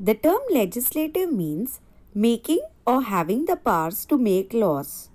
The term legislative means making or having the powers to make laws.